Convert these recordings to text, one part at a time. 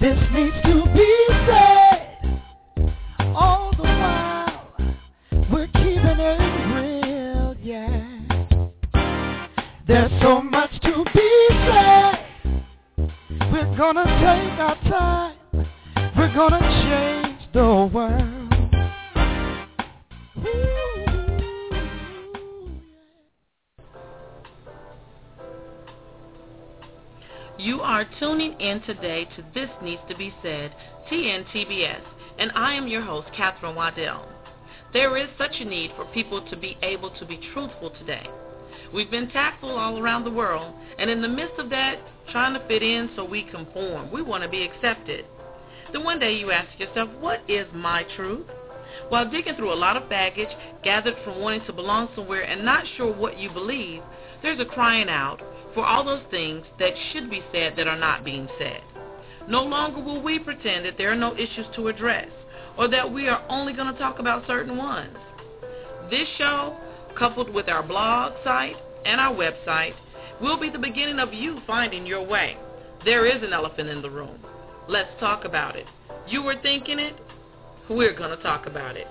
This needs to be said. All the while, we're keeping it real, yeah. There's so much to be said. We're gonna take our time. We're gonna change the world. You are tuning in today to This Needs to Be Said, TNTBS, and I am your host, Catherine Waddell. There is such a need for people to be able to be truthful today. We've been tactful all around the world, and in the midst of that, trying to fit in so we conform. We want to be accepted. Then one day you ask yourself, what is my truth? While digging through a lot of baggage, gathered from wanting to belong somewhere and not sure what you believe, there's a crying out for all those things that should be said that are not being said. No longer will we pretend that there are no issues to address or that we are only going to talk about certain ones. This show, coupled with our blog site and our website, will be the beginning of you finding your way. There is an elephant in the room. Let's talk about it. You were thinking it? We're going to talk about it.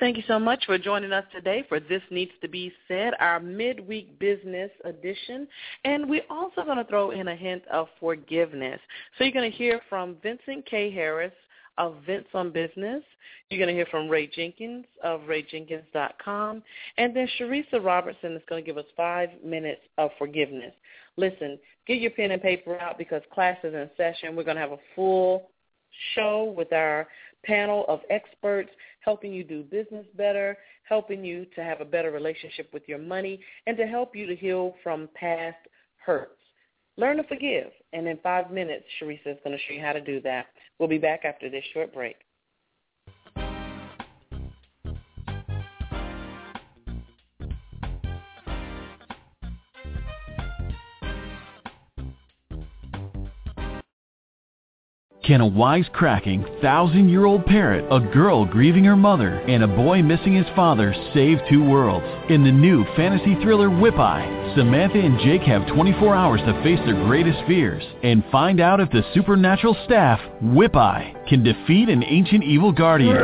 Thank you so much for joining us today for This Needs to Be Said, our midweek business edition. And we're also going to throw in a hint of forgiveness. So you're going to hear from Vincent K. Harris of Vince on Business. You're going to hear from Ray Jenkins of RayJenkins.com. And then Sharisa Robertson is going to give us 5 minutes of forgiveness. Listen, get your pen and paper out because class is in session. We're going to have a full show with our panel of experts helping you do business better, helping you to have a better relationship with your money, and to help you to heal from past hurts. Learn to forgive, and in 5 minutes, Sharisa is going to show you how to do that. We'll be back after this short break. Can a wisecracking, 1,000-year-old parrot, a girl grieving her mother, and a boy missing his father save two worlds? In the new fantasy thriller Whip-Eye, Samantha and Jake have 24 hours to face their greatest fears and find out if the supernatural staff, Whip-Eye, can defeat an ancient evil guardian.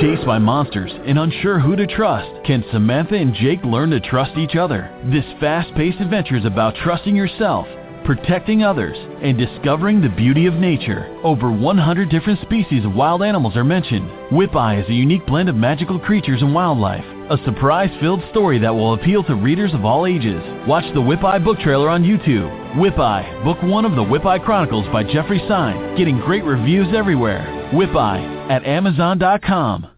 Chased by monsters and unsure who to trust, can Samantha and Jake learn to trust each other? This fast-paced adventure is about trusting yourself, protecting others, and discovering the beauty of nature. Over 100 different species of wild animals are mentioned. Whip-Eye is a unique blend of magical creatures and wildlife, a surprise-filled story that will appeal to readers of all ages. Watch the Whip-Eye book trailer on YouTube. Whip-Eye, Book 1 of the Whip-Eye Chronicles by Jeffrey Sine, getting great reviews everywhere. Whip-Eye at Amazon.com.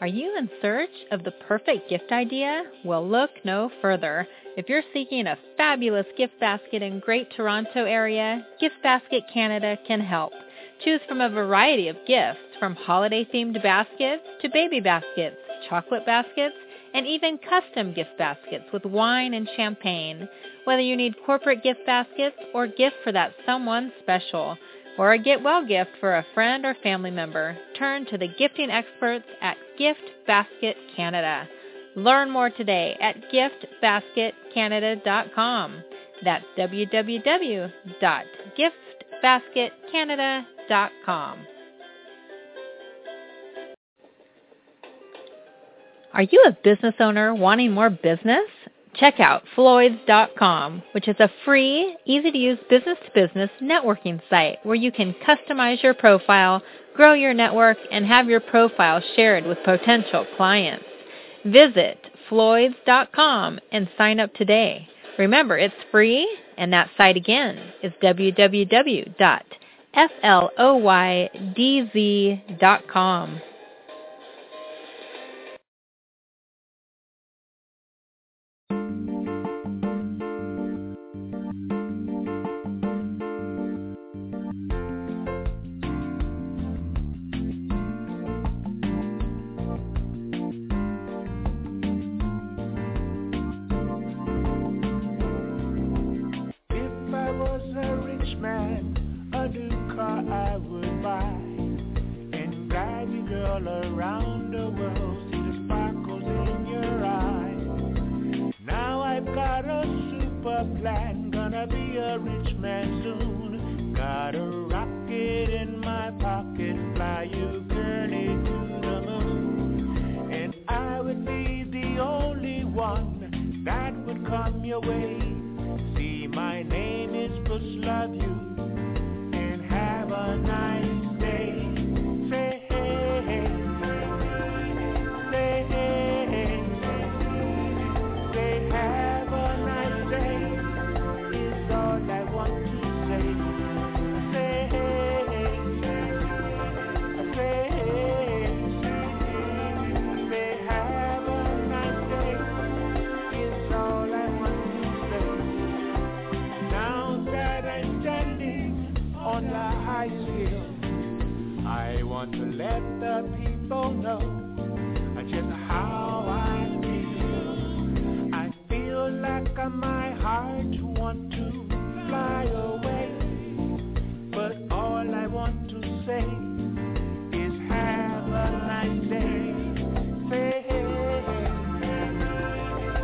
Are you in search of the perfect gift idea? Well, look no further. If you're seeking a fabulous gift basket in Great Toronto area, Gift Basket Canada can help. Choose from a variety of gifts, from holiday-themed baskets to baby baskets, chocolate baskets, and even custom gift baskets with wine and champagne. Whether you need corporate gift baskets or gift for that someone special, or a get-well gift for a friend or family member, turn to the gifting experts at Gift Basket Canada. Learn more today at giftbasketcanada.com. That's www.giftbasketcanada.com. Are you a business owner wanting more business? Check out Floyds.com, which is a free, easy-to-use business-to-business networking site where you can customize your profile, grow your network, and have your profile shared with potential clients. Visit Floyds.com and sign up today. Remember, it's free, and that site again is www.floydz.com. flat, gonna be a rich man soon. Got a rocket in my pocket, fly you journey to the moon. And I would be the only one that would come your way. See, my name is Bush, love you, and have a nice day. Say hey, hey. To let the people know just how I feel. I feel like my heart want to fly away, but all I want to say is have a nice day. Say hey,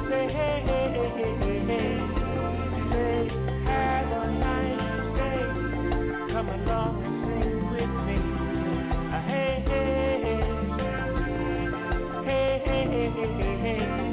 say hey, hey, hey, say have a nice day. Come along and sing with me. Hey, hey, hey, hey, hey, hey, hey, hey.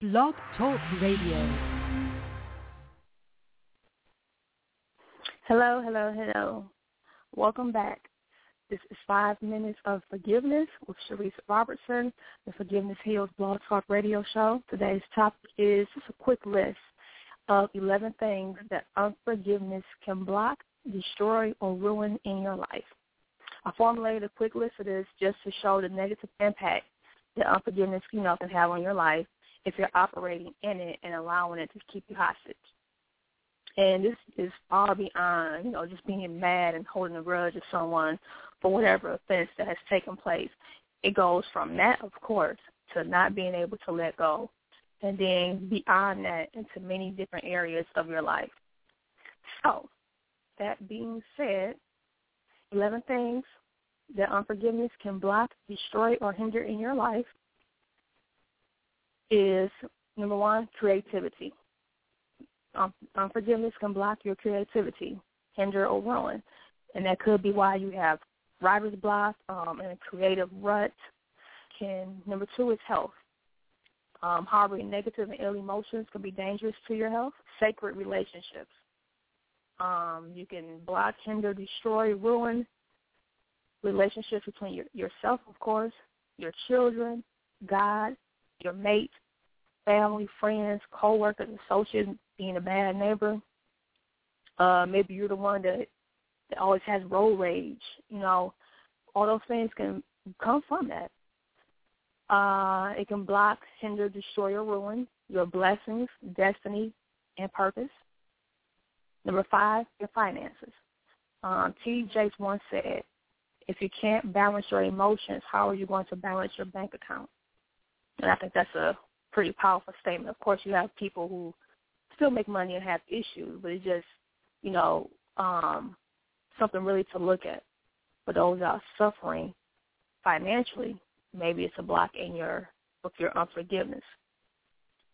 Blog Talk Radio. Hello, hello, hello. Welcome back. This is 5 Minutes of Forgiveness with Sharisa Robertson, the Forgiveness Heals Blog Talk Radio Show. Today's topic is just a quick list of 11 things that unforgiveness can block, destroy, or ruin in your life. I formulated a quick list of this just to show the negative impact that unforgiveness can have on your life if you're operating in it and allowing it to keep you hostage. And this is all beyond, just being mad and holding a grudge at someone for whatever offense that has taken place. It goes from that, of course, to not being able to let go, and then beyond that into many different areas of your life. So, that being said, 11 things that unforgiveness can block, destroy, or hinder in your life is, number one, creativity. Unforgiveness can block your creativity, hinder or ruin. And that could be why you have writer's block and a creative rut. Number two is health. Harboring negative and ill emotions can be dangerous to your health. Sacred relationships. You can block, hinder, destroy, ruin relationships between yourself, of course, your children, God, your mate, family, friends, coworkers, associates, being a bad neighbor. Maybe you're the one that always has road rage. You know, all those things can come from that. It can block, hinder, destroy, or ruin your blessings, destiny, and purpose. Number 5, your finances. T. Jakes once said, if you can't balance your emotions, how are you going to balance your bank account? And I think that's a pretty powerful statement. Of course, you have people who still make money and have issues, but it's just, you know, something really to look at. For those that are suffering financially, maybe it's a block in your with your unforgiveness.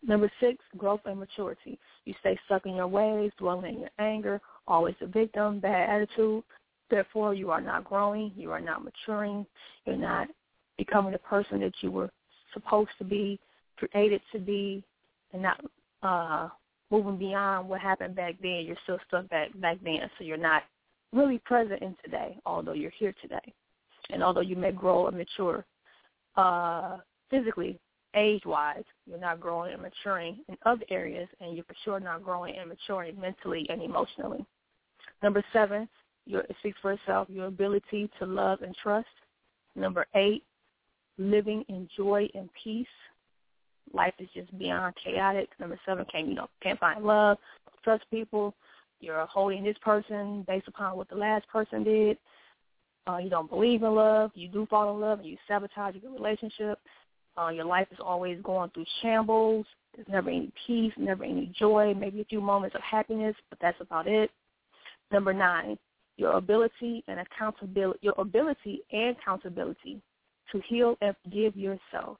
Number 6, growth and maturity. You stay stuck in your ways, dwelling in your anger, always a victim, bad attitude. Therefore, you are not growing, you are not maturing, you're not becoming the person that you were supposed to be, created to be, and not moving beyond what happened back then. You're still stuck back then, so you're not really present in today, although you're here today. And although you may grow and mature physically, age-wise, you're not growing and maturing in other areas, and you're for sure not growing and maturing mentally and emotionally. Number 7, it speaks for itself, your ability to love and trust. Number 8, living in joy and peace. Life is just beyond chaotic. Number 7, can't find love, trust people. You're holding this person based upon what the last person did. You don't believe in love. You do fall in love, and you sabotage your relationship. Your life is always going through shambles. There's never any peace, never any joy, maybe a few moments of happiness, but that's about it. Number 9, your ability and accountability to heal and forgive yourself.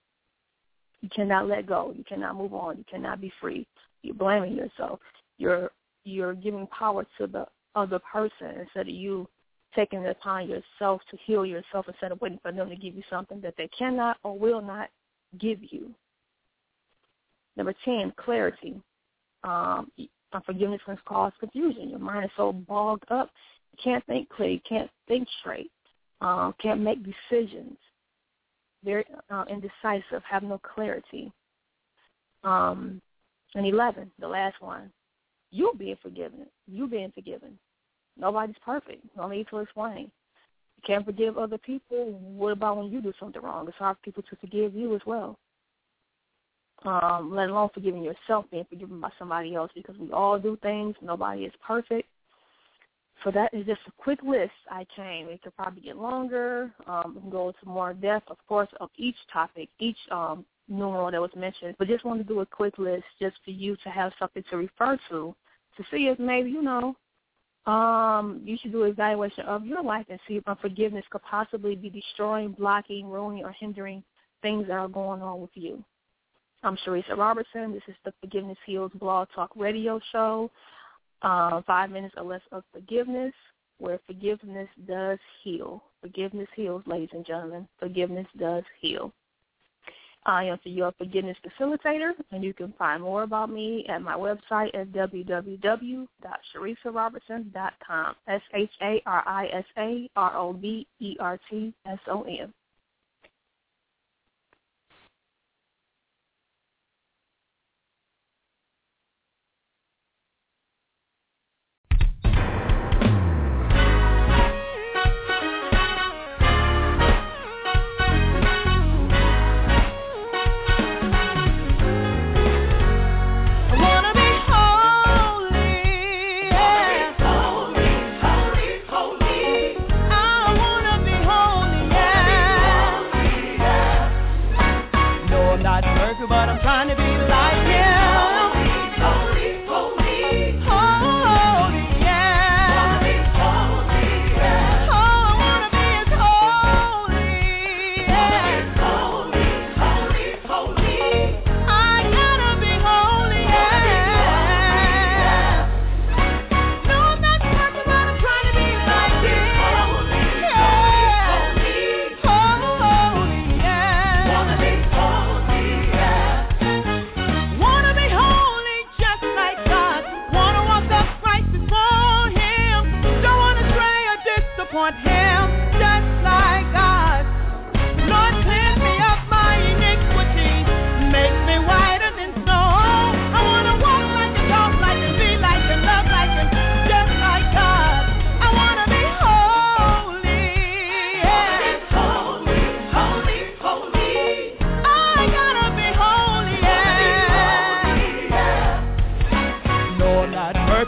You cannot let go. You cannot move on. You cannot be free. You're blaming yourself. You're giving power to the other person instead of you taking it upon yourself to heal yourself instead of waiting for them to give you something that they cannot or will not give you. Number 10, clarity. Unforgiveness can cause confusion. Your mind is so bogged up, you can't think clearly, can't think straight, can't make decisions, very indecisive, have no clarity. And 11, the last one, you being forgiven. Nobody's perfect. No need to explain. You can't forgive other people. What about when you do something wrong? It's hard for people to forgive you as well, let alone forgiving yourself, being forgiven by somebody else, because we all do things. Nobody is perfect. So that is just a quick list I came. It could probably get longer. We can go into more depth, of course, of each topic, each numeral that was mentioned. But just wanted to do a quick list just for you to have something to refer to see if maybe, you should do an evaluation of your life and see if unforgiveness could possibly be destroying, blocking, ruining, or hindering things that are going on with you. I'm Sharisa Robertson. This is the Forgiveness Heals Blog Talk Radio Show, 5 minutes or less of forgiveness, where forgiveness does heal. Forgiveness heals, ladies and gentlemen. Forgiveness does heal. I am your forgiveness facilitator, and you can find more about me at my website at www.SharisaRobertson.com, SharisaRobertson.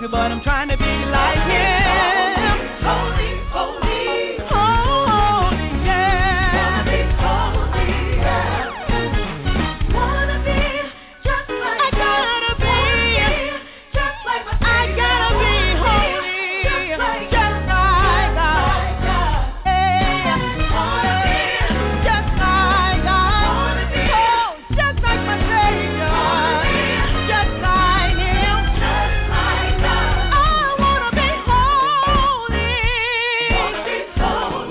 Michael, but I'm trying to be like him. Holy, holy, holy, yeah. Wanna be holy, yeah. Wanna be just like I gotta be, just like my I gotta be holy, just like God. Wanna be just like God. Wanna be just like my Savior, just like Him, just like God. I wanna be holy. Wanna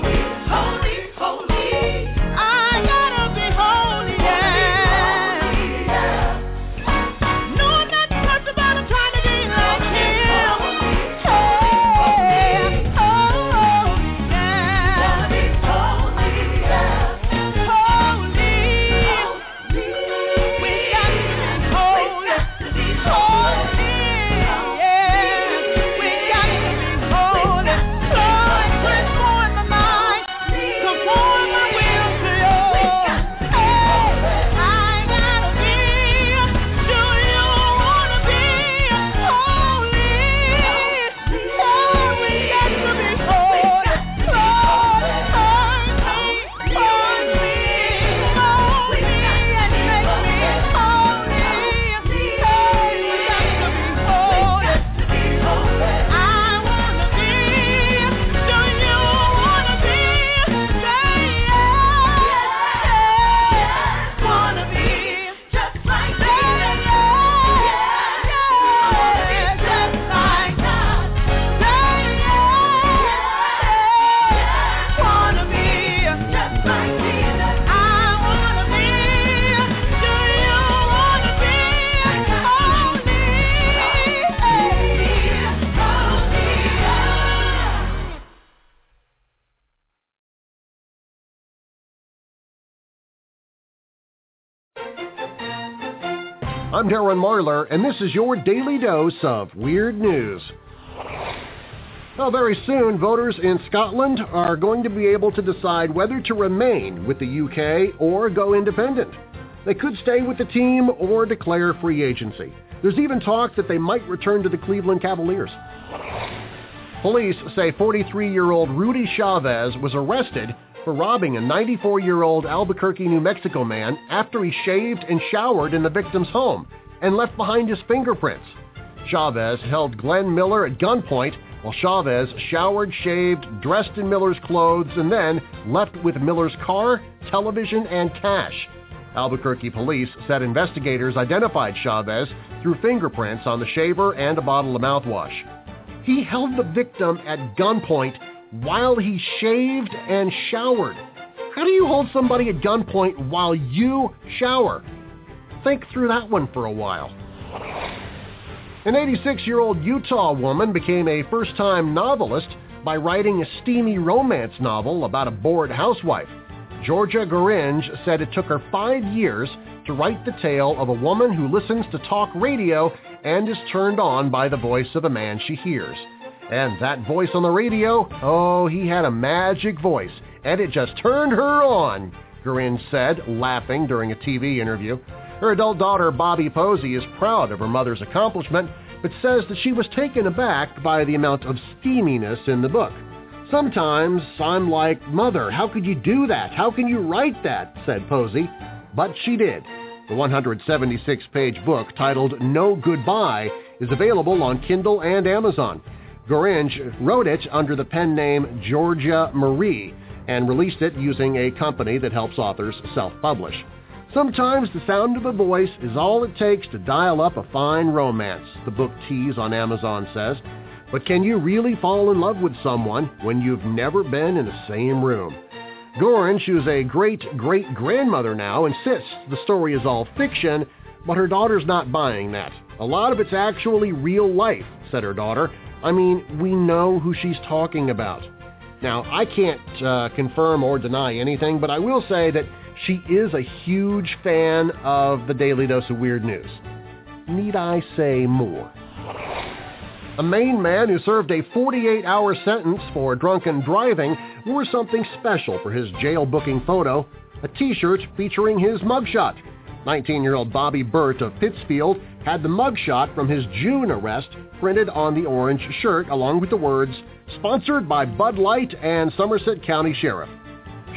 be holy, holy, holy. I gotta be holy, yeah. No, I'm not perfect, but I'm trying to be like Him. Hey, holy, yeah. Holy, we got to be holy. Holy, yeah. We got to be holy. Lord, transform my mind, conform my will to yours. Hey, I gotta be. Do you wanna be holy? Oh, we got to be holy. Lord, holy, and make me holy. Hey, we got to be holy. I wanna be. Do you wanna be? Say yes. Wanna be just like Jesus. Wanna be just like God. Say yes. Wanna be just like Jesus. I wanna be. Do you wanna be holy? Holy. I'm Darren Marlar, and this is your Daily Dose of Weird News. Now, very soon, voters in Scotland are going to be able to decide whether to remain with the UK or go independent. They could stay with the team or declare free agency. There's even talk that they might return to the Cleveland Cavaliers. Police say 43-year-old Rudy Chavez was arrested for robbing a 94-year-old Albuquerque, New Mexico man after he shaved and showered in the victim's home and left behind his fingerprints. Chavez held Glenn Miller at gunpoint while Chavez showered, shaved, dressed in Miller's clothes, and then left with Miller's car, television, and cash. Albuquerque police said investigators identified Chavez through fingerprints on the shaver and a bottle of mouthwash. He held the victim at gunpoint while he shaved and showered. How do you hold somebody at gunpoint while you shower? Think through that one for a while. An 86-year-old Utah woman became a first-time novelist by writing a steamy romance novel about a bored housewife. Georgia Geringer said it took her 5 years to write the tale of a woman who listens to talk radio and is turned on by the voice of a man she hears. And that voice on the radio, oh, he had a magic voice, and it just turned her on, Geringer said, laughing during a TV interview. Her adult daughter, Bobby Posey, is proud of her mother's accomplishment, but says that she was taken aback by the amount of steaminess in the book. Sometimes I'm like, Mother, how could you do that? How can you write that? Said Posey. But she did. The 176-page book, titled No Goodbye, is available on Kindle and Amazon. Geringer wrote it under the pen name Georgia Marie and released it using a company that helps authors self-publish. Sometimes the sound of a voice is all it takes to dial up a fine romance, the book Tease on Amazon says. But can you really fall in love with someone when you've never been in the same room? Geringer, who's a great-great-grandmother now, insists the story is all fiction, but her daughter's not buying that. A lot of it's actually real life, said her daughter. I mean, we know who she's talking about. Now, I can't confirm or deny anything, but I will say that she is a huge fan of the Daily Dose of Weird News. Need I say more? A Maine man who served a 48-hour sentence for drunken driving wore something special for his jail-booking photo, a T-shirt featuring his mugshot. 19-year-old Bobby Burt of Pittsfield had the mugshot from his June arrest printed on the orange shirt, along with the words, "Sponsored by Bud Light and Somerset County Sheriff."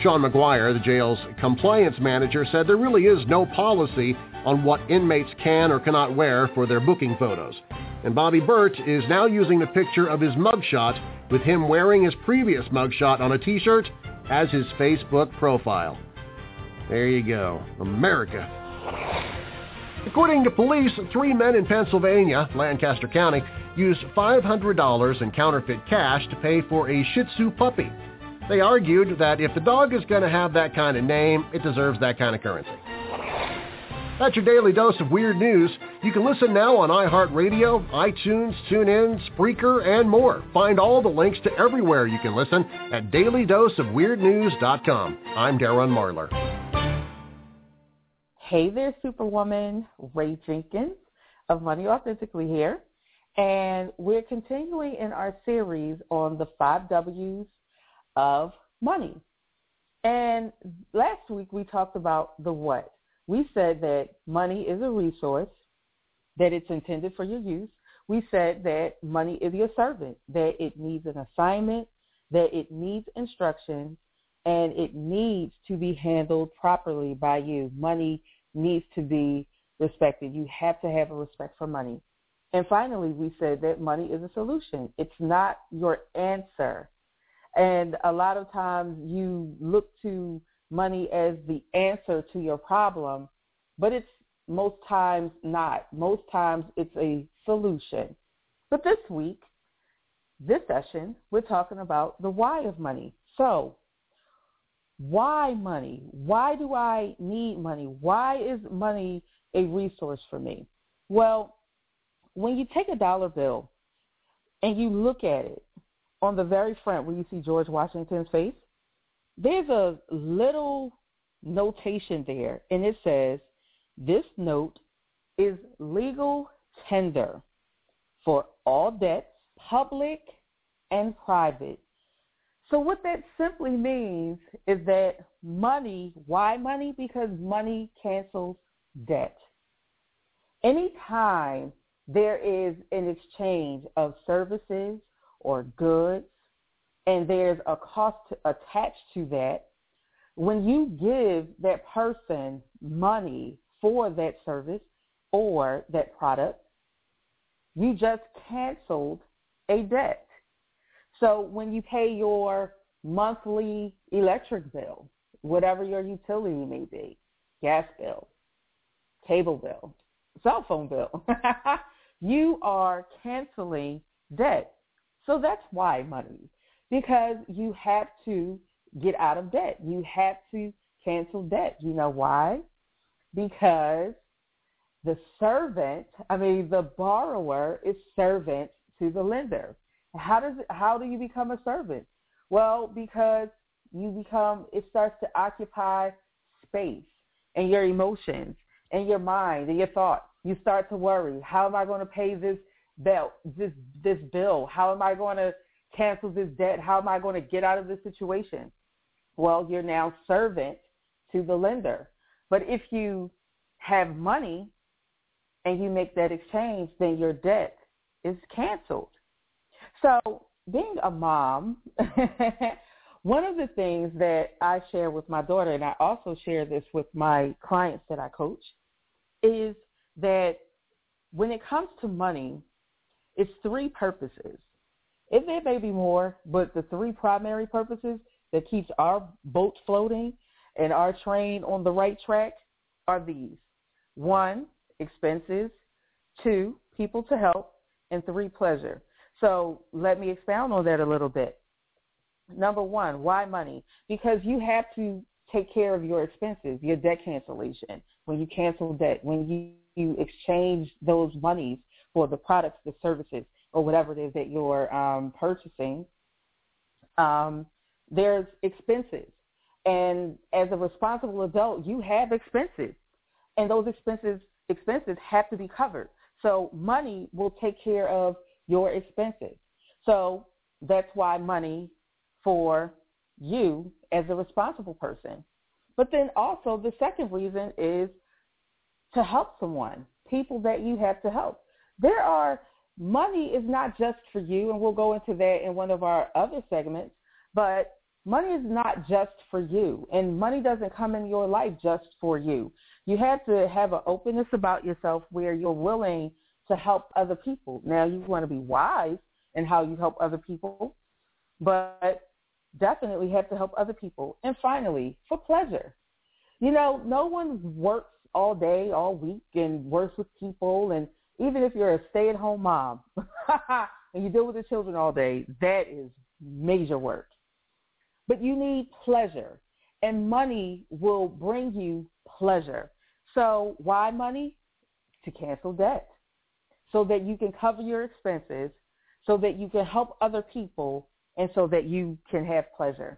Sean McGuire, the jail's compliance manager, said there really is no policy on what inmates can or cannot wear for their booking photos. And Bobby Burt is now using the picture of his mugshot, with him wearing his previous mugshot on a t-shirt, as his Facebook profile. There you go, America. According to police, three men in Pennsylvania, Lancaster County, used $500 in counterfeit cash to pay for a Shih Tzu puppy. They argued that if the dog is going to have that kind of name, it deserves that kind of currency. That's your Daily Dose of Weird News. You can listen now on iHeartRadio, iTunes, TuneIn, Spreaker, and more. Find all the links to everywhere you can listen at DailyDoseOfWeirdNews.com. I'm Darren Marlar. Hey there, Superwoman. Ray Jenkins of Money Authentically here. And we're continuing in our series on the 5 W's of money. And last week we talked about the what. We said that money is a resource, that it's intended for your use. We said that money is your servant, that it needs an assignment, that it needs instructions, and it needs to be handled properly by you. Money needs to be respected. You have to have a respect for money. And finally, we said that money is a solution. It's not your answer. And a lot of times you look to money as the answer to your problem, but it's most times not. Most times it's a solution. But this week, this session, we're talking about the why of money. So why money? Why do I need money? Why is money a resource for me? Well, when you take a dollar bill and you look at it, on the very front where you see George Washington's face, there's a little notation there, and it says, "This note is legal tender for all debts, public and private." So what that simply means is that money, why money? Because money cancels debt. Anytime there is an exchange of services or goods, and there's a cost attached to that, when you give that person money for that service or that product, you just canceled a debt. So when you pay your monthly electric bill, whatever your utility may be, gas bill, cable bill, cell phone bill, you are canceling debt. So that's why money, because you have to get out of debt. You have to cancel debt. You know why? Because the borrower is servant to the lender. How do you become a servant? Well, because it starts to occupy space in your emotions, in your mind, in your thoughts. You start to worry. How am I going to pay this bill? How am I going to cancel this debt? How am I going to get out of this situation? Well, you're now servant to the lender. But if you have money and you make that exchange, then your debt is canceled. So being a mom, one of the things that I share with my daughter, and I also share this with my clients that I coach, is that when it comes to money, it's three purposes. And there may be more, but the three primary purposes that keeps our boat floating and our train on the right track are these. 1, expenses. 2, people to help. And 3, pleasure. So let me expound on that a little bit. Number 1, why money? Because you have to take care of your expenses, your debt cancellation. When you cancel debt, when you exchange those monies for the products, the services, or whatever it is that you're purchasing, there's expenses. And as a responsible adult, you have expenses. And those expenses have to be covered. So money will take care of your expenses. So that's why money for you as a responsible person. But then also the second reason is to help someone, people that you have to help. There are, money is not just for you, and we'll go into that in one of our other segments, but money is not just for you, and money doesn't come in your life just for you. You have to have an openness about yourself where you're willing to help other people. Now, you want to be wise in how you help other people, but definitely have to help other people. And finally, for pleasure. You know, no one works all day, all week, and works with people. And even if you're a stay-at-home mom and you deal with the children all day, that is major work. But you need pleasure, and money will bring you pleasure. So why money? To cancel debt, so that you can cover your expenses, so that you can help other people, and so that you can have pleasure.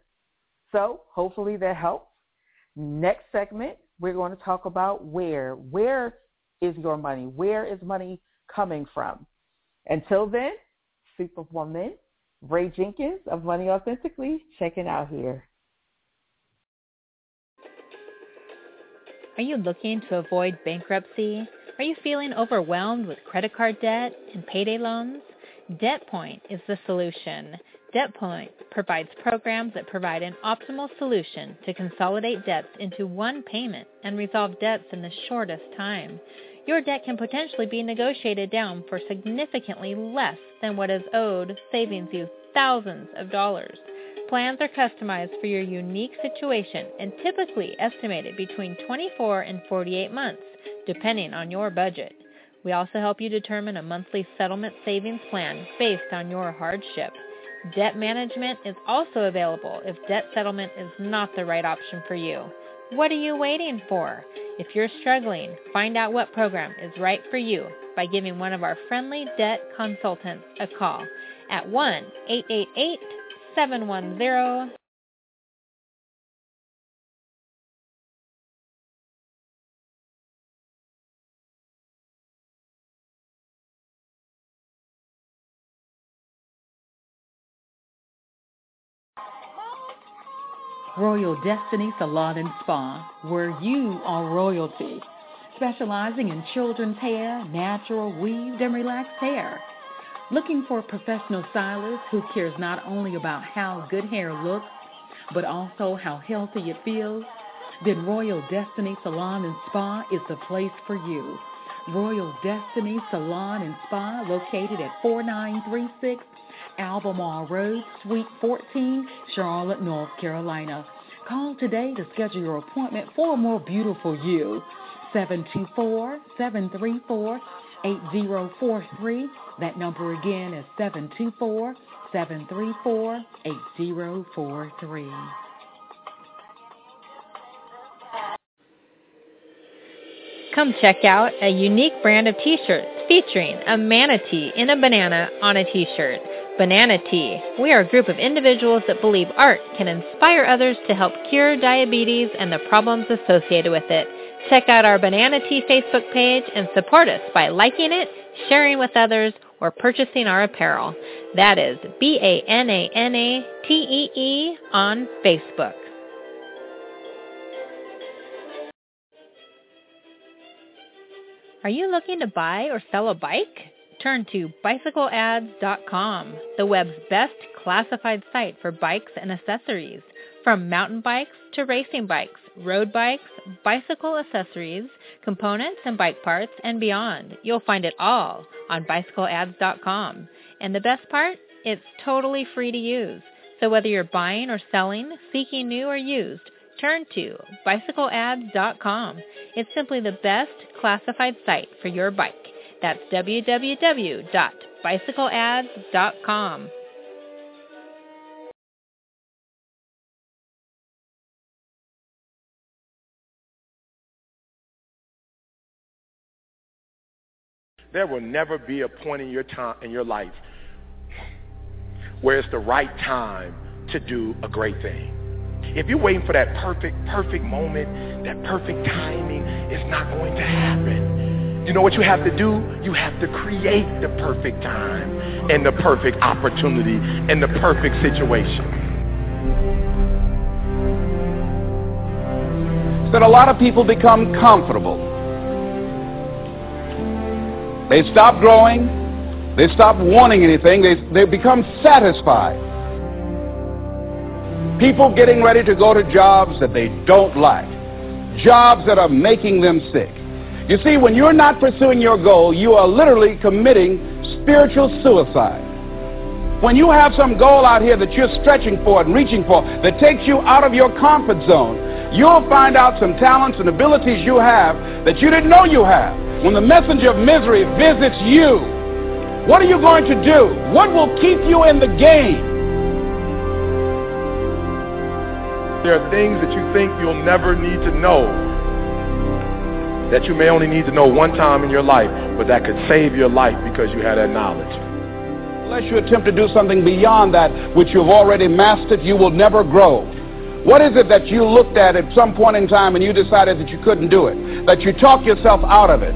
So hopefully that helps. Next segment, we're going to talk about where. Where is your money? Where is money coming from? Until then, Superwoman Ray Jenkins of Money Authentically checking out here. Are you looking to avoid bankruptcy? Are you feeling overwhelmed with credit card debt and payday loans? DebtPoint is the solution. DebtPoint provides programs that provide an optimal solution to consolidate debts into one payment and resolve debts in the shortest time. Your debt can potentially be negotiated down for significantly less than what is owed, saving you thousands of dollars. Plans are customized for your unique situation and typically estimated between 24 and 48 months, depending on your budget. We also help you determine a monthly settlement savings plan based on your hardship. Debt management is also available if debt settlement is not the right option for you. What are you waiting for? If you're struggling, find out what program is right for you by giving one of our friendly debt consultants a call at 1-888-710. Royal Destiny Salon and Spa, where you are royalty. Specializing in children's hair, natural, weaved, and relaxed hair. Looking for a professional stylist who cares not only about how good hair looks, but also how healthy it feels? Then Royal Destiny Salon and Spa is the place for you. Royal Destiny Salon and Spa, located at 4936 Albemarle Road, Suite 14, Charlotte, North Carolina. Call today to schedule your appointment for a more beautiful you. 724-734-8043. That number again is 724-734-8043. Come check out a unique brand of t-shirts featuring a manatee in a banana on a t-shirt. Banana Tea. We are a group of individuals that believe art can inspire others to help cure diabetes and the problems associated with it. Check out our Banana Tea Facebook page and support us by liking it, sharing with others, or purchasing our apparel. That is BANANATEE on Facebook. Are you looking to buy or sell a bike? Turn to BicycleAds.com, the web's best classified site for bikes and accessories. From mountain bikes to racing bikes, road bikes, bicycle accessories, components and bike parts, and beyond. You'll find it all on BicycleAds.com. And the best part? It's totally free to use. So whether you're buying or selling, seeking new or used, turn to BicycleAds.com. It's simply the best classified site for your bike. That's www.bicycleads.com. There will never be a point in your time in your life where it's the right time to do a great thing. If you're waiting for that perfect moment, that perfect timing, it's not going to happen. You know what you have to do? You have to create the perfect time and the perfect opportunity and the perfect situation. That a lot of people become comfortable. They stop growing. They stop wanting anything. They become satisfied. People getting ready to go to jobs that they don't like, jobs that are making them sick. You see, when you're not pursuing your goal, you are literally committing spiritual suicide. When you have some goal out here that you're stretching for and reaching for that takes you out of your comfort zone, you'll find out some talents and abilities you have that you didn't know you have. When the messenger of misery visits you, what are you going to do? What will keep you in the game? There are things that you think you'll never need to know, that you may only need to know one time in your life, but that could save your life because you had that knowledge. Unless you attempt to do something beyond that which you've already mastered, you will never grow. What is it that you looked at some point in time and you decided that you couldn't do it, that you talked yourself out of it?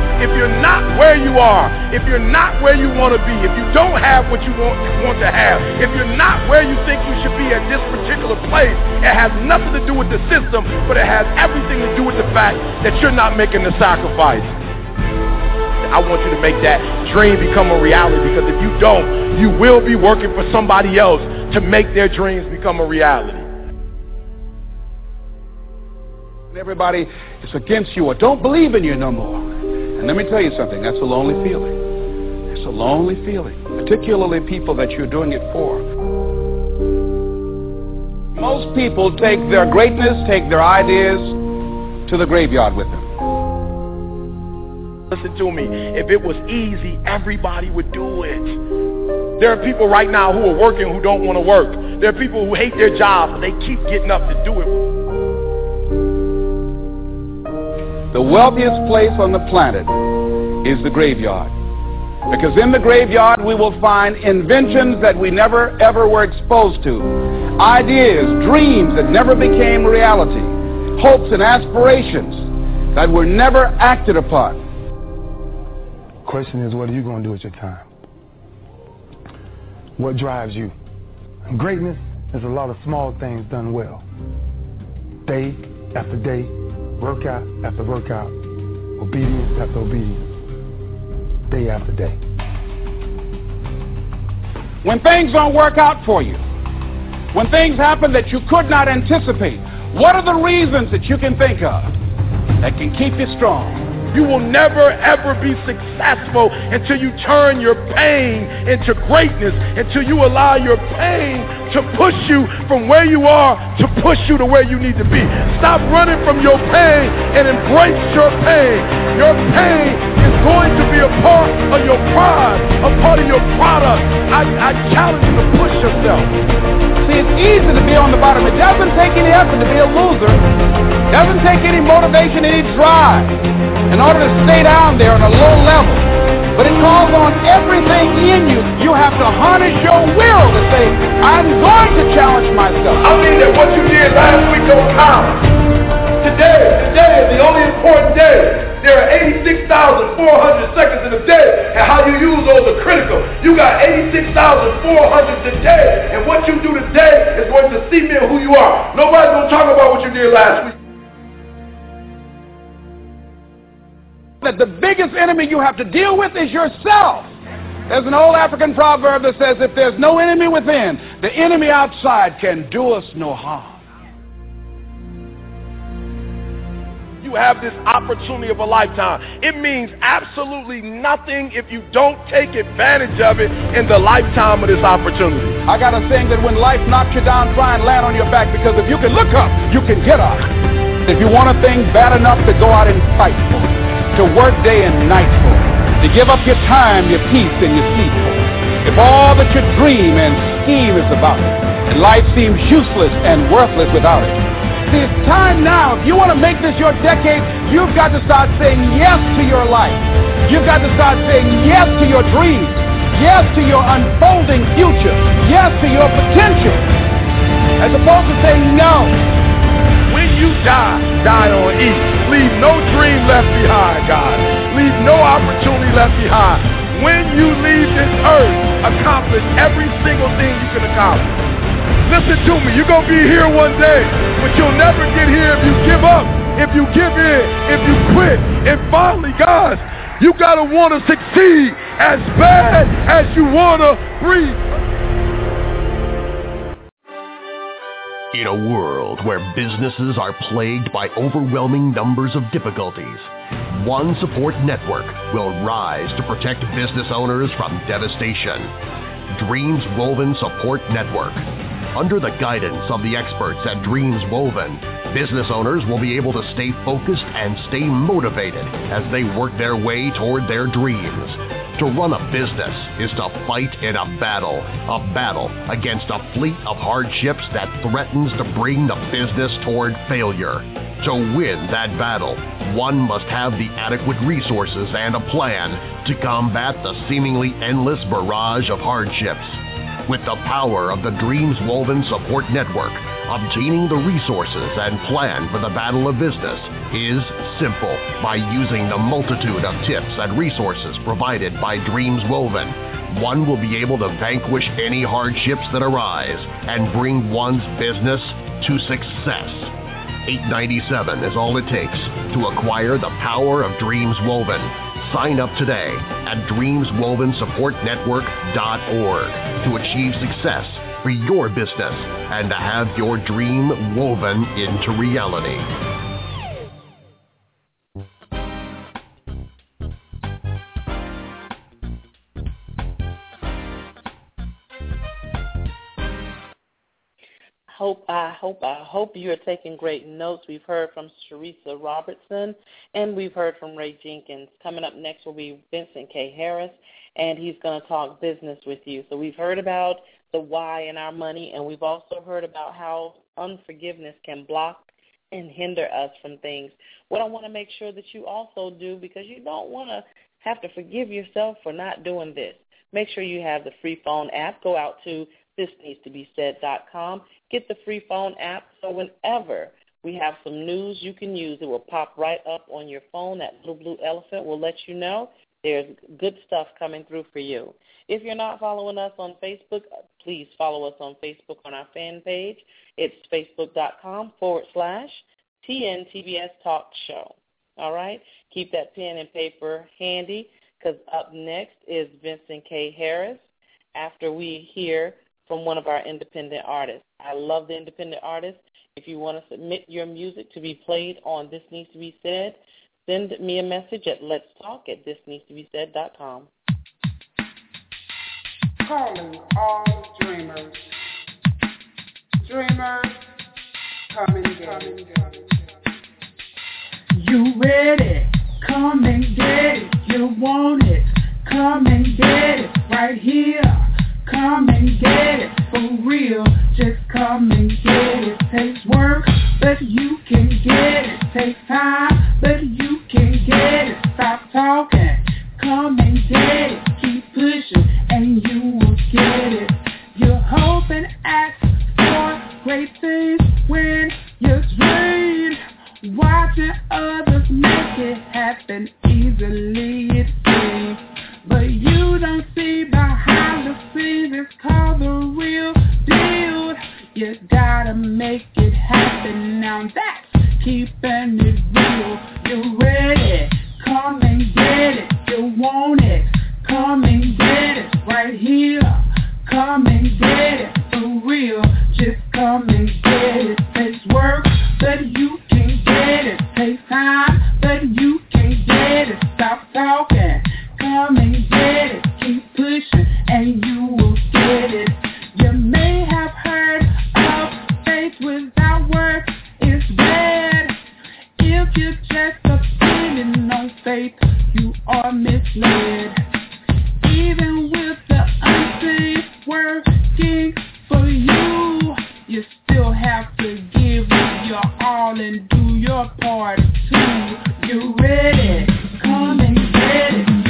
If you're not where you are, if you're not where you want to be, if you don't have what you want to have, if you're not where you think you should be at this particular place, it has nothing to do with the system, but it has everything to do with the fact that you're not making the sacrifice. I want you to make that dream become a reality, because if you don't, you will be working for somebody else to make their dreams become a reality. Everybody is against you or don't believe in you no more. And let me tell you something, that's a lonely feeling. It's a lonely feeling, particularly people that you're doing it for. Most people take their greatness, take their ideas to the graveyard with them. Listen to me, if it was easy, everybody would do it. There are people right now who are working who don't want to work. There are people who hate their job, but they keep getting up to do it. The wealthiest place on the planet is the graveyard. Because in the graveyard we will find inventions that we never ever were exposed to. Ideas, dreams that never became reality. Hopes and aspirations that were never acted upon. Question is, what are you going to do with your time? What drives you? And greatness is a lot of small things done well. Day after day, workout after workout, obedience after obedience, day after day. When things don't work out for you, when things happen that you could not anticipate, what are the reasons that you can think of that can keep you strong? You will never, ever be successful until you turn your pain into greatness, until you allow your pain to push you from where you are to push you to where you need to be. Stop running from your pain and embrace your pain. Your pain is going to be a part of your pride, a part of your product. I challenge you to push yourself. See, it's easy to be on the bottom. It doesn't take any effort to be a loser. It doesn't take any motivation, any drive, in order to stay down there on a low level. But it calls on everything in you. You have to harness your will to say, I'm going to challenge myself. I mean that what you did last week don't count. Today is the only important day. There are 86,400 seconds in a day, and how you use those are critical. You got 86,400 today, and what you do today is going to cement who you are. Nobody's going to talk about what you did last week. That the biggest enemy you have to deal with is yourself. There's an old African proverb that says, if there's no enemy within, the enemy outside can do us no harm. You have this opportunity of a lifetime. It means absolutely nothing if you don't take advantage of it in the lifetime of this opportunity. I got a saying that when life knocks you down, try and land on your back, because if you can look up, you can get up. If you want a thing bad enough to go out and fight for it, to work day and night for, to give up your time, your peace, and your sleep for, if all that you dream and scheme is about it, and life seems useless and worthless without it. See, it's time now. If you want to make this your decade, you've got to start saying yes to your life. You've got to start saying yes to your dreams, yes to your unfolding future, yes to your potential, as opposed to saying no. When you die, die on E. Leave no dream left behind, God. Leave no opportunity left behind. When you leave this earth, accomplish every single thing you can accomplish. Listen to me, you're going to be here one day, but you'll never get here if you give up, if you give in, if you quit. And finally, guys, you got to want to succeed as bad as you want to breathe. In a world where businesses are plagued by overwhelming numbers of difficulties, One Support Network will rise to protect business owners from devastation. Dreams Woven Support Network. Under the guidance of the experts at Dreams Woven, business owners will be able to stay focused and stay motivated as they work their way toward their dreams. To run a business is to fight in a battle against a fleet of hardships that threatens to bring the business toward failure. To win that battle, one must have the adequate resources and a plan to combat the seemingly endless barrage of hardships. With the power of the Dreams Woven Support Network, obtaining the resources and plan for the battle of business is simple by using the multitude of tips and resources provided by Dreams Woven. One will be able to vanquish any hardships that arise and bring one's business to success. $8.97 is all it takes to acquire the power of Dreams Woven. Sign up today at dreamswovensupportnetwork.org to achieve success for your business and to have your dream woven into reality. I hope you are taking great notes. We've heard from Sharisa Robertson, and we've heard from Ray Jenkins. Coming up next will be Vincent K. Harris, and he's going to talk business with you. So we've heard about the why in our money, and we've also heard about how unforgiveness can block and hinder us from things. What I want to make sure that you also do, because you don't want to have to forgive yourself for not doing this, make sure you have the free phone app. Go out to thisneedstobesaid.com. Get the free phone app so whenever we have some news you can use, it will pop right up on your phone. That little blue elephant will let you know there's good stuff coming through for you. If you're not following us on Facebook, please follow us on Facebook on our fan page. It's facebook.com/TNTBS Talk Show. All right? Keep that pen and paper handy, because up next is Vincent K. Harris after we hear from one of our independent artists. I love the independent artists. If you want to submit your music to be played on This Needs to Be Said, send me a message at letstalk@thisneedstobesaid.com. Calling all dreamers. Dreamers, come and get it. You ready? Come and get it. You want it? Come and get it right here. Come and get it for real. Just come and get it. Takes work, but you can get it. Takes time, but you can get it. Stop talking. Come and get it. Keep pushing, and you will get it. You hope and ask for great things when you dream. Watching others make it happen easily, it seems. But you don't see behind the scenes. It's called the real deal. You gotta make it happen. Now that's keeping it real. You ready? Come and get it. You want it? Come and get it right here. Come and get it for real. Just come and get it. Takes work, but you can get it. Takes time, but you can get it. Stop talking. Come and get it. Keep pushing, and you will get it. You may have heard of faith without work is dead. If you're just depending on faith, you are misled. Even with the unseen working for you, you still have to give it your all and do your part too. You ready? Come and get it.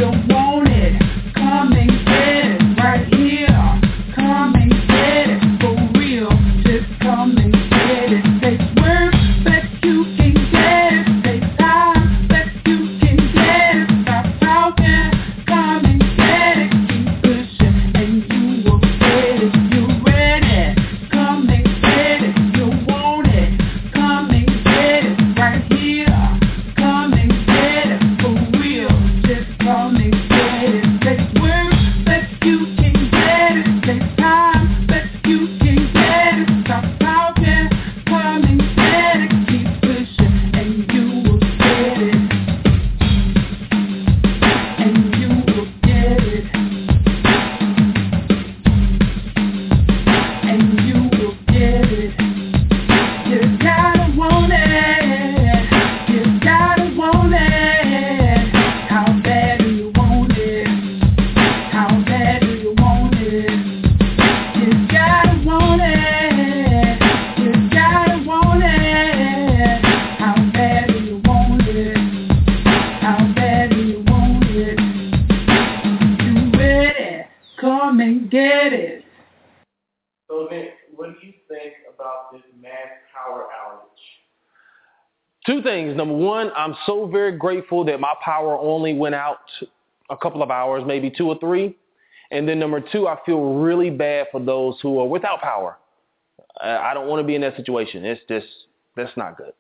It is. So, Vince, what do you think about this mass power outage? Two things. Number one, I'm so very grateful that my power only went out a couple of hours, maybe 2 or 3. And then number two, I feel really bad for those who are without power. I don't want to be in that situation. It's just, that's not good.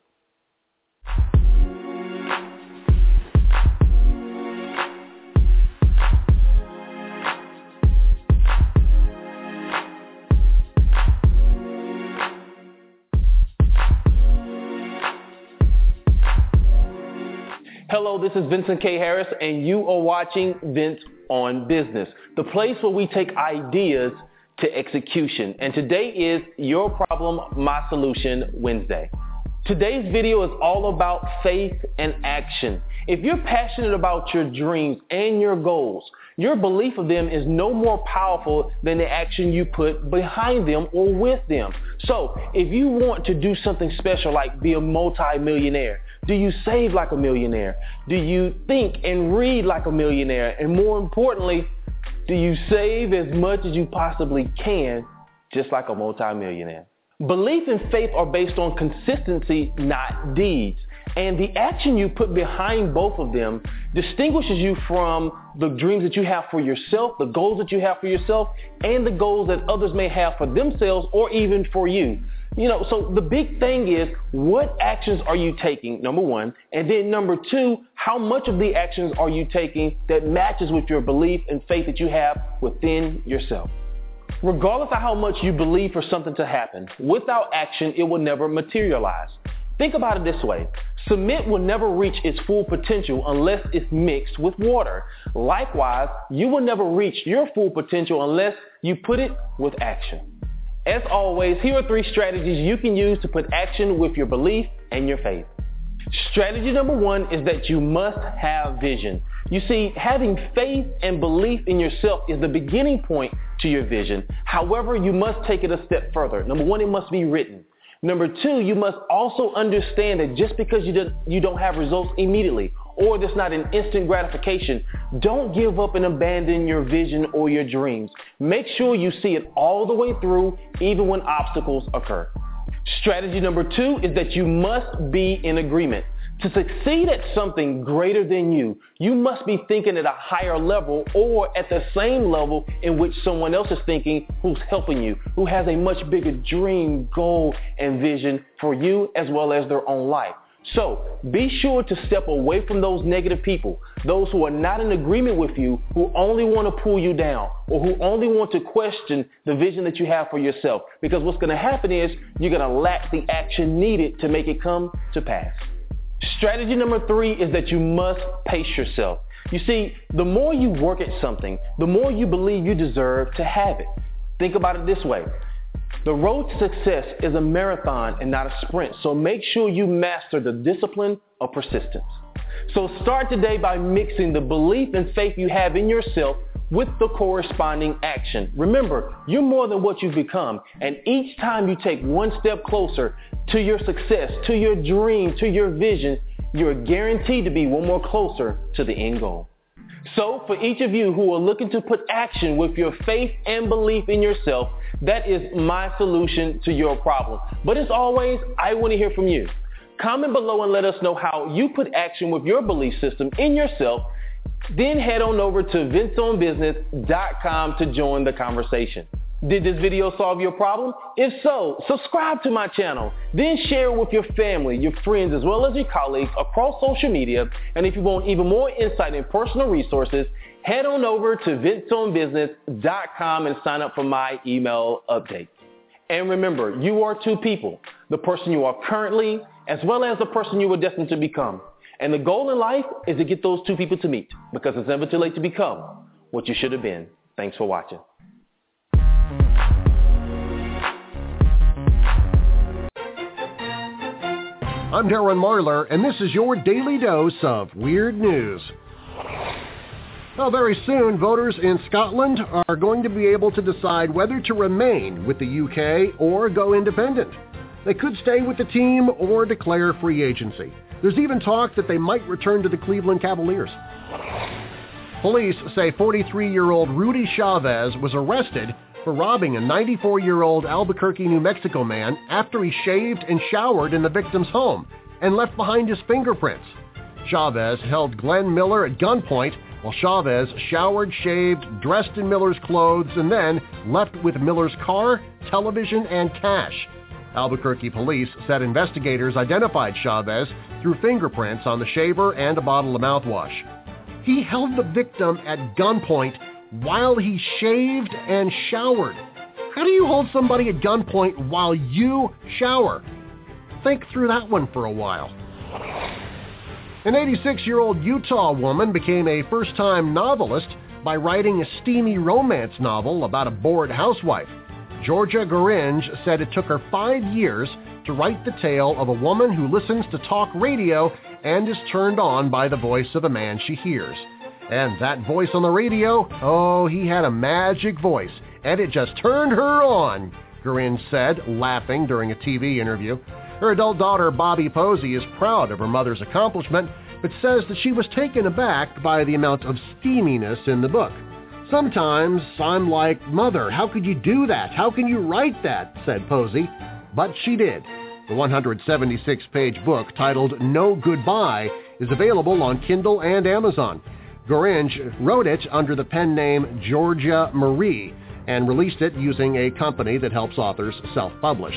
Hello, this is Vincent K. Harris, and you are watching Vince on Business, the place where we take ideas to execution. And today is Your Problem, My Solution Wednesday. Today's video is all about faith and action. If you're passionate about your dreams and your goals, your belief of them is no more powerful than the action you put behind them or with them. So if you want to do something special like be a multi-millionaire, do you save like a millionaire? Do you think and read like a millionaire? And more importantly, do you save as much as you possibly can, just like a multimillionaire? Belief and faith are based on consistency, not deeds. And the action you put behind both of them distinguishes you from the dreams that you have for yourself, the goals that you have for yourself, and the goals that others may have for themselves or even for you. You know, so the big thing is, what actions are you taking, number one, and then number two, how much of the actions are you taking that matches with your belief and faith that you have within yourself? Regardless of how much you believe for something to happen, without action, it will never materialize. Think about it this way. Cement will never reach its full potential unless it's mixed with water. Likewise, you will never reach your full potential unless you put it with action. As always, here are 3 strategies you can use to put action with your belief and your faith. Strategy number 1 is that you must have vision. You see, having faith and belief in yourself is the beginning point to your vision. However, you must take it a step further. Number 1, it must be written. Number 2, you must also understand that just because you don't have results immediately, or there's not an instant gratification, don't give up and abandon your vision or your dreams. Make sure you see it all the way through, even when obstacles occur. Strategy number 2 is that you must be in agreement. To succeed at something greater than you, you must be thinking at a higher level or at the same level in which someone else is thinking who's helping you, who has a much bigger dream, goal, and vision for you as well as their own life. So be sure to step away from those negative people, those who are not in agreement with you, who only want to pull you down or who only want to question the vision that you have for yourself. Because what's going to happen is you're going to lack the action needed to make it come to pass. Strategy number 3 is that you must pace yourself. You see, the more you work at something, the more you believe you deserve to have it. Think about it this way. The road to success is a marathon and not a sprint, so make sure you master the discipline of persistence. So start today by mixing the belief and faith you have in yourself with the corresponding action. Remember, you're more than what you've become, and each time you take one step closer to your success, to your dream, to your vision, you're guaranteed to be one more closer to the end goal. So for each of you who are looking to put action with your faith and belief in yourself, that is my solution to your problem. But as always, I want to hear from you. Comment below and let us know how you put action with your belief system in yourself. Then head on over to VinceOnBusiness.com to join the conversation. Did this video solve your problem? If so, subscribe to my channel. Then share it with your family, your friends, as well as your colleagues across social media. And if you want even more insight and personal resources, head on over to VinceOnBusiness.com and sign up for my email updates. And remember, you are 2 people, the person you are currently, as well as the person you were destined to become. And the goal in life is to get those 2 people to meet, because it's never too late to become what you should have been. Thanks for watching. I'm Darren Marlar, and this is your Daily Dose of Weird News. Well, very soon, voters in Scotland are going to be able to decide whether to remain with the UK or go independent. They could stay with the team or declare free agency. There's even talk that they might return to the Cleveland Cavaliers. Police say 43-year-old Rudy Chavez was arrested for robbing a 94-year-old Albuquerque, New Mexico man after he shaved and showered in the victim's home and left behind his fingerprints. Chavez held Glenn Miller at gunpoint while Chavez showered, shaved, dressed in Miller's clothes, and then left with Miller's car, television, and cash. Albuquerque police said investigators identified Chavez through fingerprints on the shaver and a bottle of mouthwash. He held the victim at gunpoint while he shaved and showered. How do you hold somebody at gunpoint while you shower? Think through that one for a while. An 86-year-old Utah woman became a first-time novelist by writing a steamy romance novel about a bored housewife. Georgia Geringer said it took her 5 years to write the tale of a woman who listens to talk radio and is turned on by the voice of a man she hears. And that voice on the radio, oh, he had a magic voice, and it just turned her on, Geringer said, laughing during a TV interview. Her adult daughter, Bobby Posey, is proud of her mother's accomplishment, but says that she was taken aback by the amount of steaminess in the book. Sometimes I'm like, Mother, how could you do that? How can you write that? Said Posey. But she did. The 176-page book titled No Goodbye is available on Kindle and Amazon. Geringer wrote it under the pen name Georgia Marie and released it using a company that helps authors self-publish.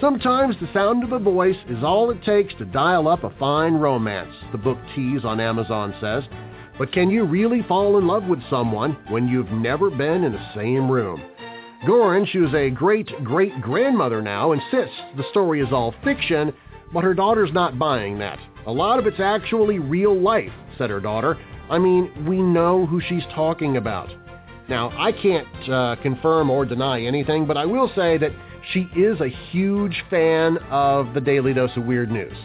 Sometimes the sound of a voice is all it takes to dial up a fine romance, the book Tease on Amazon says. But can you really fall in love with someone when you've never been in the same room? Geringer, who's a great-great-grandmother now, insists the story is all fiction, but her daughter's not buying that. A lot of it's actually real life, said her daughter. I mean, we know who she's talking about. Now, I can't confirm or deny anything, but I will say that she is a huge fan of the Daily Dose of Weird News.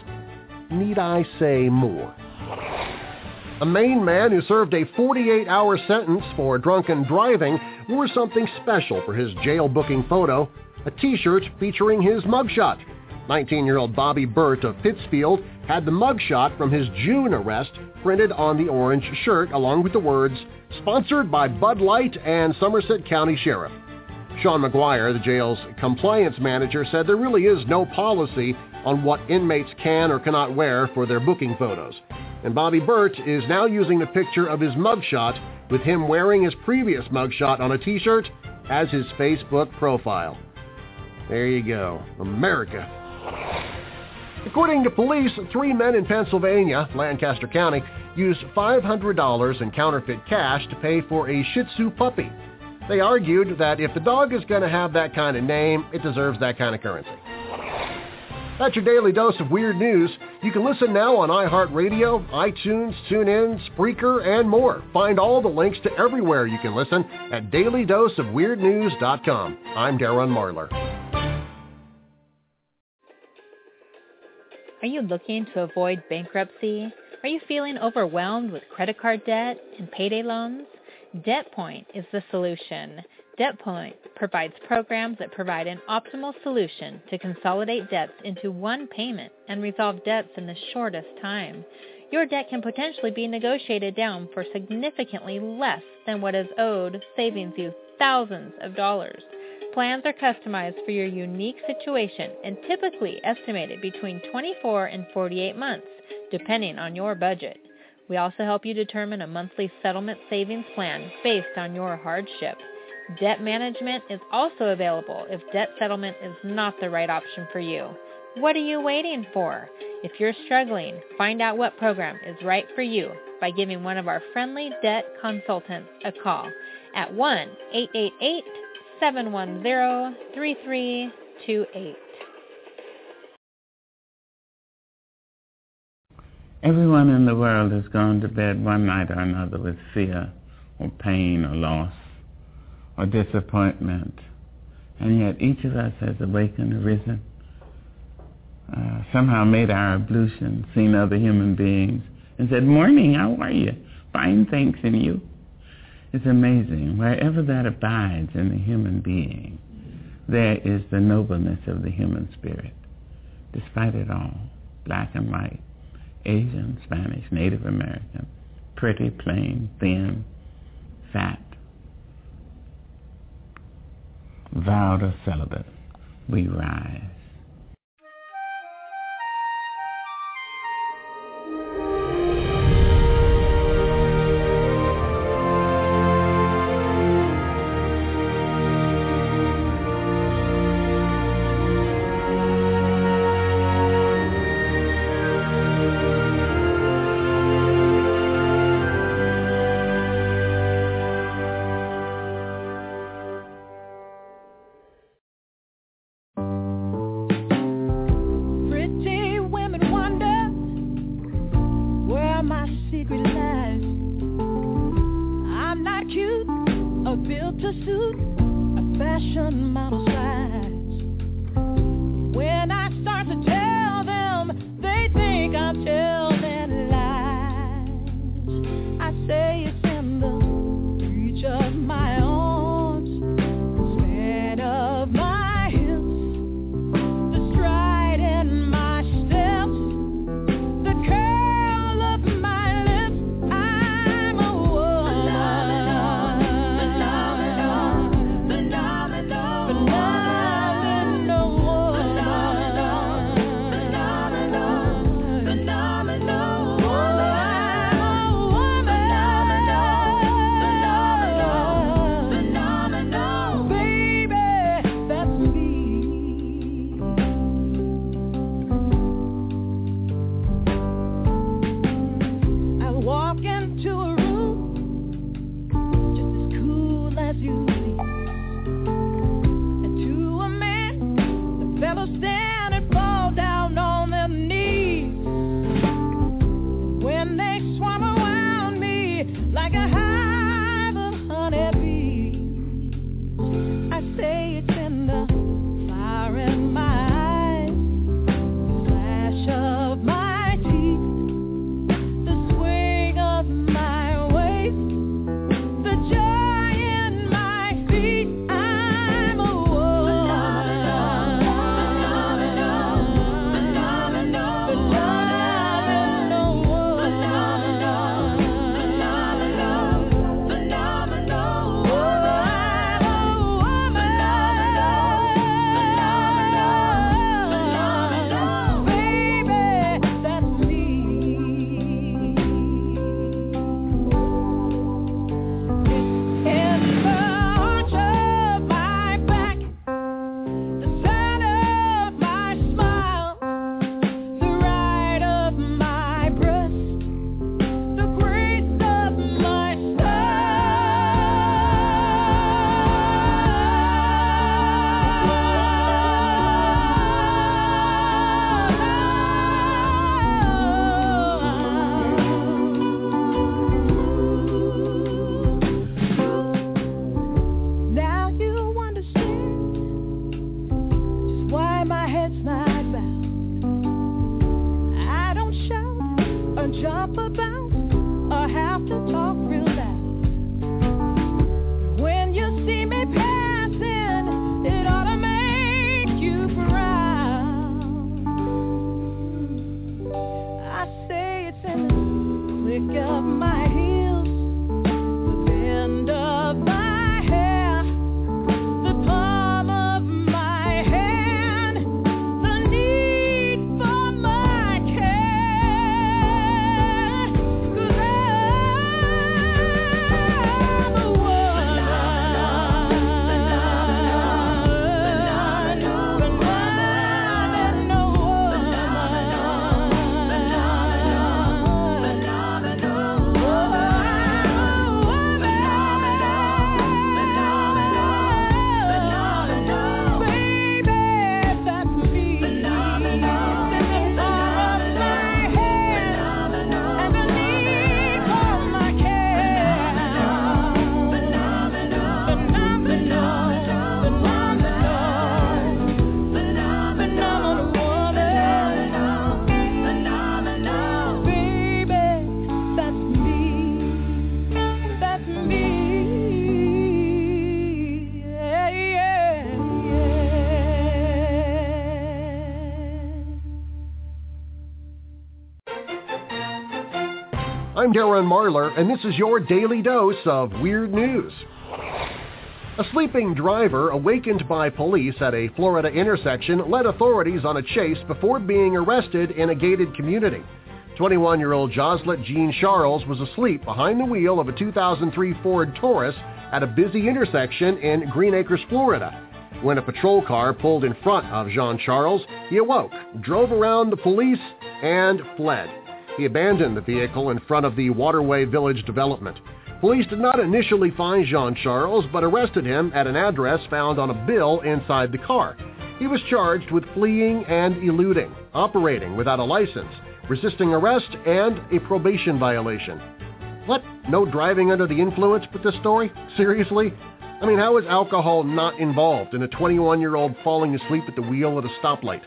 Need I say more? A Maine man who served a 48-hour sentence for drunken driving wore something special for his jail-booking photo, a T-shirt featuring his mugshot. 19-year-old Bobby Burt of Pittsfield had the mugshot from his June arrest printed on the orange shirt along with the words, "Sponsored by Bud Light and Somerset County Sheriff." Sean McGuire, the jail's compliance manager, said there really is no policy on what inmates can or cannot wear for their booking photos. And Bobby Burt is now using the picture of his mugshot with him wearing his previous mugshot on a T-shirt as his Facebook profile. There you go, America. According to police, 3 men in Pennsylvania, Lancaster County, used $500 in counterfeit cash to pay for a Shih Tzu puppy. They argued that if the dog is going to have that kind of name, it deserves that kind of currency. That's your Daily Dose of Weird News. You can listen now on iHeartRadio, iTunes, TuneIn, Spreaker, and more. Find all the links to everywhere you can listen at DailyDoseOfWeirdNews.com. I'm Darren Marlar. Are you looking to avoid bankruptcy? Are you feeling overwhelmed with credit card debt and payday loans? DebtPoint is the solution. DebtPoint provides programs that provide an optimal solution to consolidate debts into one payment and resolve debts in the shortest time. Your debt can potentially be negotiated down for significantly less than what is owed, saving you thousands of dollars. Plans are customized for your unique situation and typically estimated between 24 and 48 months, depending on your budget. We also help you determine a monthly settlement savings plan based on your hardship. Debt management is also available if debt settlement is not the right option for you. What are you waiting for? If you're struggling, find out what program is right for you by giving one of our friendly debt consultants a call at 1-888-710-3328. Everyone in the world has gone to bed one night or another with fear or pain or loss or disappointment. And yet each of us has awakened, arisen, somehow made our ablution, seen other human beings, and said, "Morning, how are you? Fine, thanks, and you?" It's amazing. Wherever that abides in the human being, there is the nobleness of the human spirit, despite it all, black and white. Asian, Spanish, Native American, pretty, plain, thin, fat, vowed or celibate, we rise. I'm Darren Marlar, and this is your Daily Dose of Weird News. A sleeping driver awakened by police at a Florida intersection led authorities on a chase before being arrested in a gated community. 21-year-old Joslet Jean Charles was asleep behind the wheel of a 2003 Ford Taurus at a busy intersection in Green Acres, Florida. When a patrol car pulled in front of Jean Charles, he awoke, drove around the police, and fled. He abandoned the vehicle in front of the Waterway Village development. Police did not initially find Jean Charles, but arrested him at an address found on a bill inside the car. He was charged with fleeing and eluding, operating without a license, resisting arrest, and a probation violation. What? No driving under the influence with this story? Seriously? I mean, how is alcohol not involved in a 21-year-old falling asleep at the wheel at a stoplight?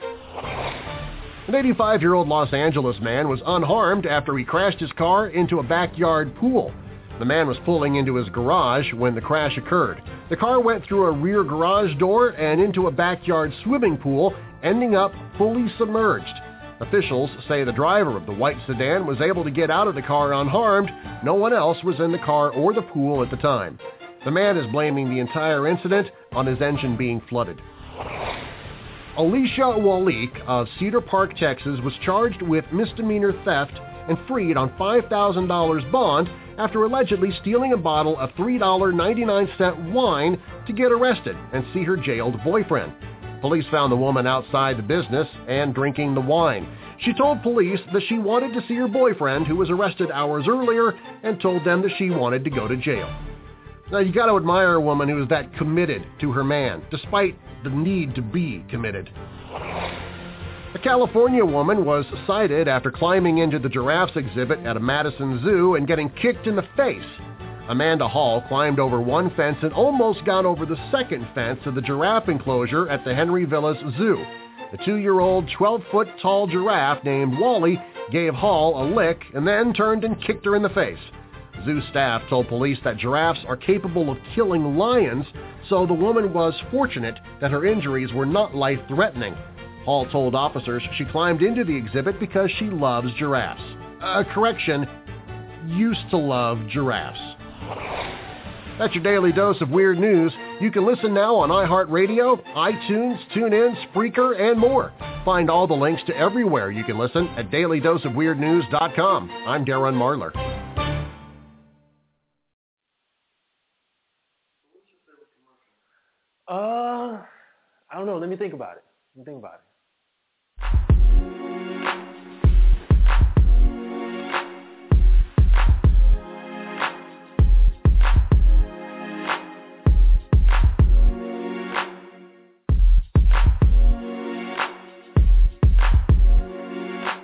An 85-year-old Los Angeles man was unharmed after he crashed his car into a backyard pool. The man was pulling into his garage when the crash occurred. The car went through a rear garage door and into a backyard swimming pool, ending up fully submerged. Officials say the driver of the white sedan was able to get out of the car unharmed. No one else was in the car or the pool at the time. The man is blaming the entire incident on his engine being flooded. Alicia Walik of Cedar Park, Texas, was charged with misdemeanor theft and freed on $5,000 bond after allegedly stealing a bottle of $3.99 wine to get arrested and see her jailed boyfriend. Police found the woman outside the business and drinking the wine. She told police that she wanted to see her boyfriend, who was arrested hours earlier, and told them that she wanted to go to jail. Now, you got to admire a woman who is that committed to her man, despite the need to be committed. A California woman was cited after climbing into the giraffes exhibit at a Madison zoo and getting kicked in the face. Amanda Hall climbed over one fence and almost got over the second fence of the giraffe enclosure at the Henry Villas Zoo. The 2-year-old, 12-foot-tall giraffe named Wally gave Hall a lick and then turned and kicked her in the face. Zoo staff told police that giraffes are capable of killing lions, so the woman was fortunate that her injuries were not life-threatening. Hall told officers she climbed into the exhibit because she loves giraffes. Used to love giraffes. That's your daily dose of weird news. You can listen now on iHeartRadio, iTunes, TuneIn, Spreaker, and more. Find all the links to everywhere you can listen at DailyDoseOfWeirdNews.com. I'm Darren Marlar. I don't know. Let me think about it.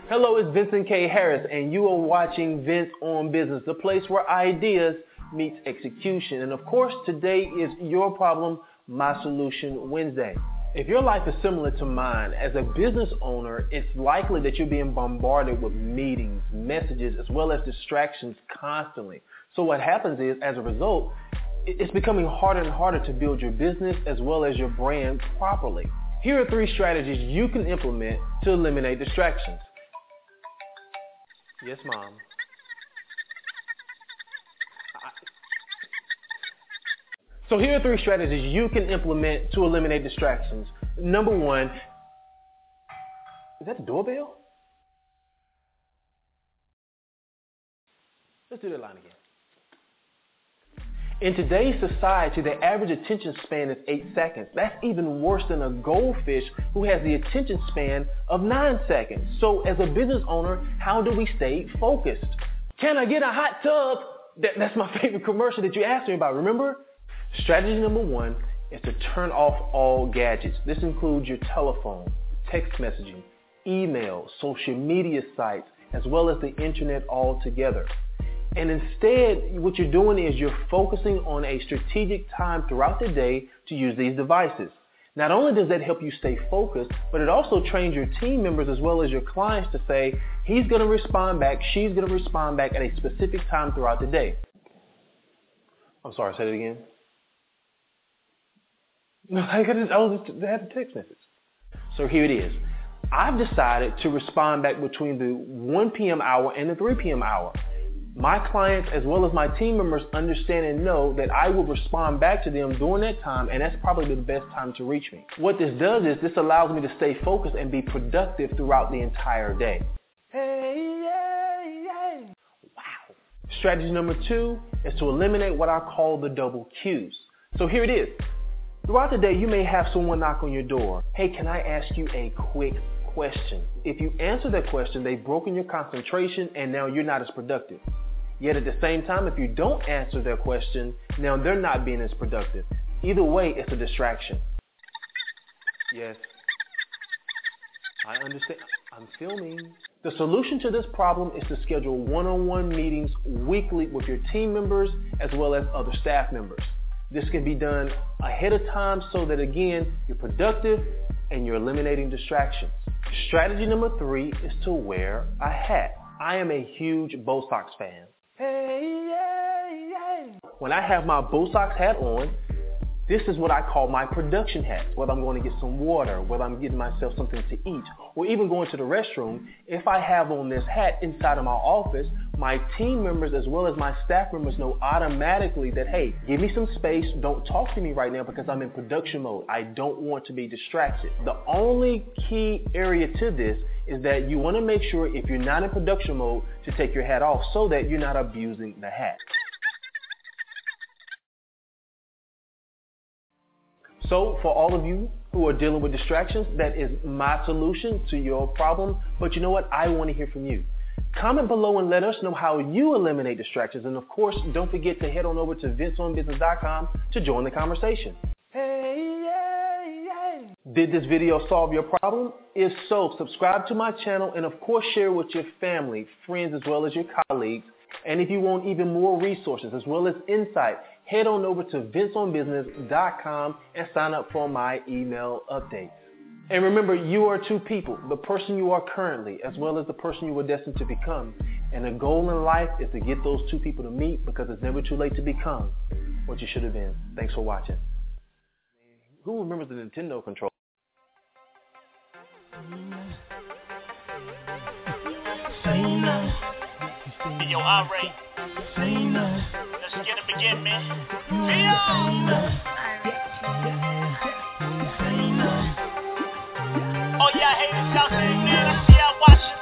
Hello, it's Vincent K. Harris, and you are watching Vince on Business, the place where ideas meets execution. And of course, today is Your Problem, My Solution Wednesday. If your life is similar to mine, as a business owner, it's likely that you're being bombarded with meetings, messages, as well as distractions constantly. So what happens is, as a result, it's becoming harder and harder to build your business as well as your brand properly. Here are 3 strategies you can implement to eliminate distractions. Yes, Mom. So here are 3 strategies you can implement to eliminate distractions. Number 1, is that the doorbell? Let's do that line again. In today's society, the average attention span is 8 seconds. That's even worse than a goldfish who has the attention span of 9 seconds. So as a business owner, how do we stay focused? Can I get a hot tub? That's my favorite commercial that you asked me about, remember? Strategy number 1 is to turn off all gadgets. This includes your telephone, text messaging, email, social media sites, as well as the internet altogether. And instead, what you're doing is you're focusing on a strategic time throughout the day to use these devices. Not only does that help you stay focused, but it also trains your team members as well as your clients to say, he's going to respond back, she's going to respond back at a specific time throughout the day. I'm sorry, say that again. No, I had a text message. So here it is. I've decided to respond back between the 1 p.m. hour and the 3 p.m. hour. my clients as well as my team members understand and know that I will respond back to them during that time, and that's probably the best time to reach me. What this does is this allows me to stay focused and be productive throughout the entire day. Wow. Strategy number 2 is to eliminate what I call the double Qs. So here it is. Throughout the day, you may have someone knock on your door. Hey, can I ask you a quick question? If you answer that question, they've broken your concentration and now you're not as productive. Yet at the same time, if you don't answer their question, now they're not being as productive. Either way, it's a distraction. Yes, I understand. I'm filming. The solution to this problem is to schedule one-on-one meetings weekly with your team members as well as other staff members. This can be done ahead of time so that, again, you're productive and you're eliminating distractions. Strategy number 3 is to wear a hat. I am a huge Bo Sox fan. When I have my Bo Sox hat on, this is what I call my production hat. Whether I'm going to get some water, whether I'm getting myself something to eat, or even going to the restroom, if I have on this hat inside of my office, my team members as well as my staff members know automatically that, hey, give me some space, don't talk to me right now because I'm in production mode. I don't want to be distracted. The only key area to this is that you want to make sure if you're not in production mode to take your hat off so that you're not abusing the hat. So for all of you who are dealing with distractions, that is my solution to your problem. But you know what? I want to hear from you. Comment below and let us know how you eliminate distractions. And of course, don't forget to head on over to VinceOnBusiness.com to join the conversation. Did this video solve your problem? If so, subscribe to my channel and of course share with your family, friends, as well as your colleagues. And if you want even more resources as well as insight, head on over to VinceOnBusiness.com and sign up for my email updates. And remember, you are two people, the person you are currently as well as the person you were destined to become. And the goal in life is to get those two people to meet because it's never too late to become what you should have been. Thanks for watching. Who remembers the Nintendo controller? Yo, Ray. Let's get it again, man. Oh, yeah, haters out there, man. I see y'all watching.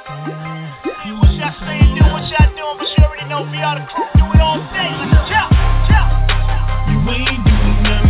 What y'all saying, do what y'all doing, but you already know we are the crew. Do it all day. Let's jump, jump. You ain't doing nothing.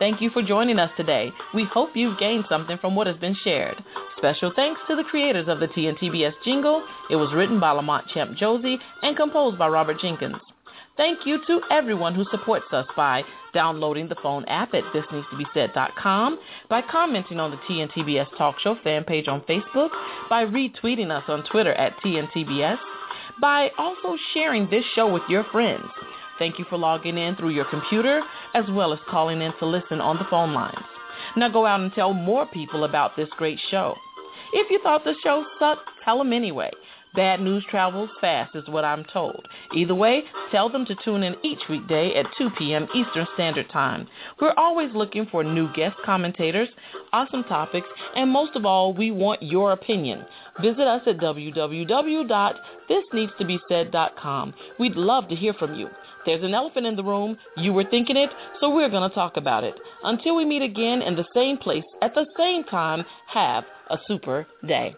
Thank you for joining us today. We hope you've gained something from what has been shared. Special thanks to the creators of the TNTBS jingle. It was written by Lamont Champ Josie and composed by Robert Jenkins. Thank you to everyone who supports us by downloading the phone app at thisneedstobesaid.com, by commenting on the TNTBS Talk Show fan page on Facebook, by retweeting us on Twitter at TNTBS, by also sharing this show with your friends. Thank you for logging in through your computer, as well as calling in to listen on the phone lines. Now go out and tell more people about this great show. If you thought the show sucked, tell them anyway. Bad news travels fast is what I'm told. Either way, tell them to tune in each weekday at 2 p.m. Eastern Standard Time. We're always looking for new guest commentators, awesome topics, and most of all, we want your opinion. Visit us at www.thisneedstobesaid.com. We'd love to hear from you. There's an elephant in the room. You were thinking it, so we're going to talk about it. Until we meet again in the same place at the same time, have a super day.